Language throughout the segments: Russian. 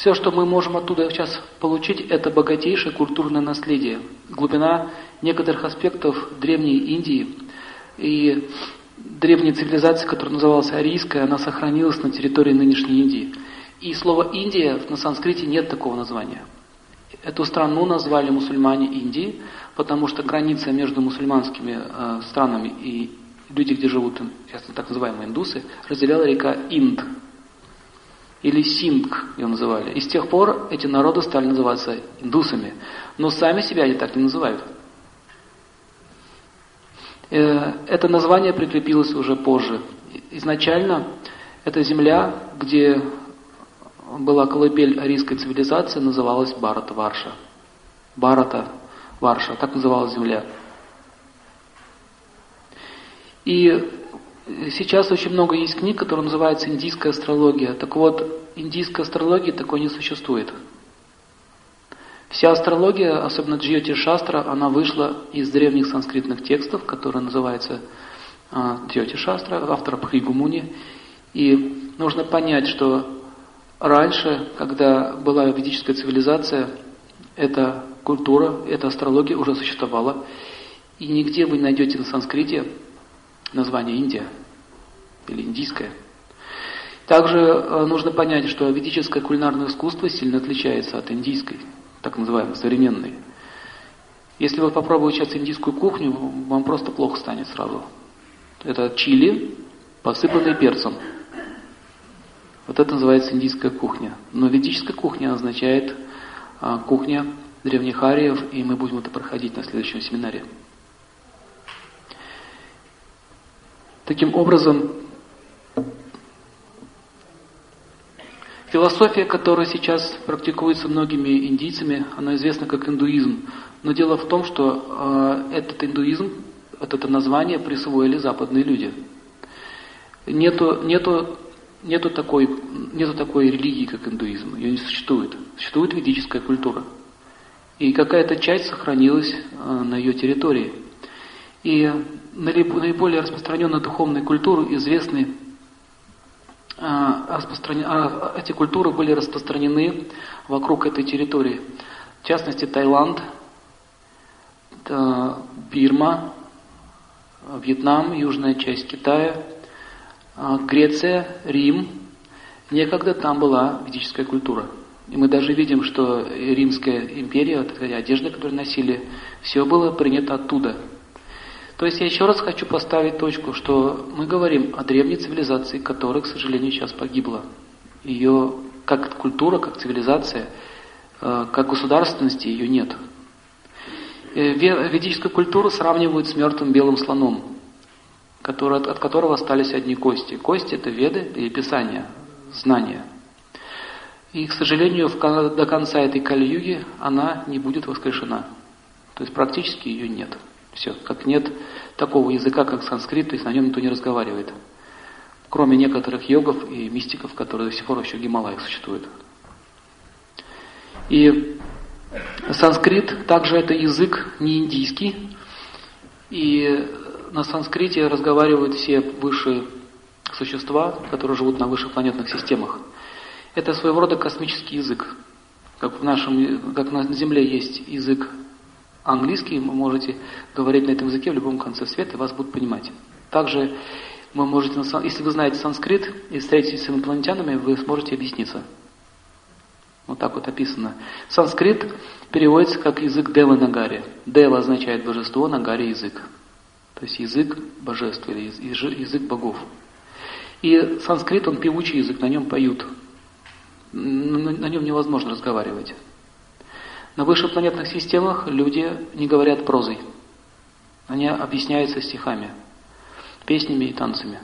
Все, что мы можем оттуда сейчас получить, это богатейшее культурное наследие, глубина некоторых аспектов древней Индии и древней цивилизации, которая называлась Арийская, она сохранилась на территории нынешней Индии. И слово «Индия» на санскрите нет такого названия. Эту страну назвали мусульмане Индии, потому что граница между мусульманскими странами и люди, где живут сейчас так называемые индусы, разделяла река Инд. Или Синг ее называли. И с тех пор эти народы стали называться индусами. Но сами себя они так не называют. Это название прикрепилось уже позже. Изначально эта земля, где была колыбель арийской цивилизации, называлась Барата-Варша. Барата-Варша, так называлась земля. И сейчас очень много есть книг, которые называются «Индийская астрология». Так вот, индийской астрологии такой не существует. Вся астрология, особенно джьотиш-шастра, она вышла из древних санскритных текстов, которые называются джьотиш-шастра, автора Бхригу Муни. И нужно понять, что раньше, когда была ведическая цивилизация, эта культура, эта астрология уже существовала. И нигде вы не найдете на санскрите название Индия или индийское. Также нужно понять, что ведическое кулинарное искусство сильно отличается от индийской, так называемой современной. Если вы попробуете сейчас индийскую кухню, вам просто плохо станет сразу. Это чили, посыпанный перцем. Вот это называется индийская кухня. Но ведическая кухня означает кухня древних ариев, и мы будем это проходить на следующем семинаре. Таким образом, философия, которая сейчас практикуется многими индийцами, она известна как индуизм. Но дело в том, что этот индуизм, это название присвоили западные люди. Нету такой религии, как индуизм. Ее не существует. Существует ведическая культура. И какая-то часть сохранилась на ее территории. И наиболее распространенную духовную культуру известны, эти культуры были распространены вокруг этой территории. В частности, Таиланд, Бирма, Вьетнам, южная часть Китая, Греция, Рим. Некогда там была ведическая культура. И мы даже видим, что Римская империя, одежда, которую носили, все было принято оттуда. То есть я еще раз хочу поставить точку, что мы говорим о древней цивилизации, которая, к сожалению, сейчас погибла. Ее как культура, как цивилизация, как государственности ее нет. Ведическую культуру сравнивают с мертвым белым слоном, от которого остались одни кости. Кости – это веды и писания, знания. И, к сожалению, до конца этой кальюги она не будет воскрешена. То есть практически ее нет. Все, как нет такого языка, как санскрит, то есть на нем никто не разговаривает. Кроме некоторых йогов и мистиков, которые до сих пор еще в Гималаях существуют. И санскрит также это язык не индийский. И на санскрите разговаривают все высшие существа, которые живут на высших планетных системах. Это своего рода космический язык. Как на Земле есть язык английский, вы можете говорить на этом языке в любом конце света, и вас будут понимать. Также вы можете, если вы знаете санскрит и встретитесь с инопланетянами, вы сможете объясниться. Вот так вот описано. Санскрит переводится как язык Девы на Гаре. Дева означает божество, на Гаре язык. То есть язык божеств или язык богов. И санскрит, он певучий язык, на нем поют. На нем невозможно разговаривать. На высшепланетных системах люди не говорят прозой. Они объясняются стихами, песнями и танцами.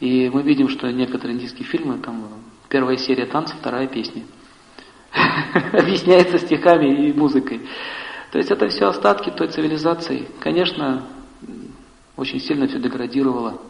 И мы видим, что некоторые индийские фильмы, там первая серия танцев, вторая песни. Объясняется стихами и музыкой. То есть это все остатки той цивилизации. Конечно, очень сильно все деградировало.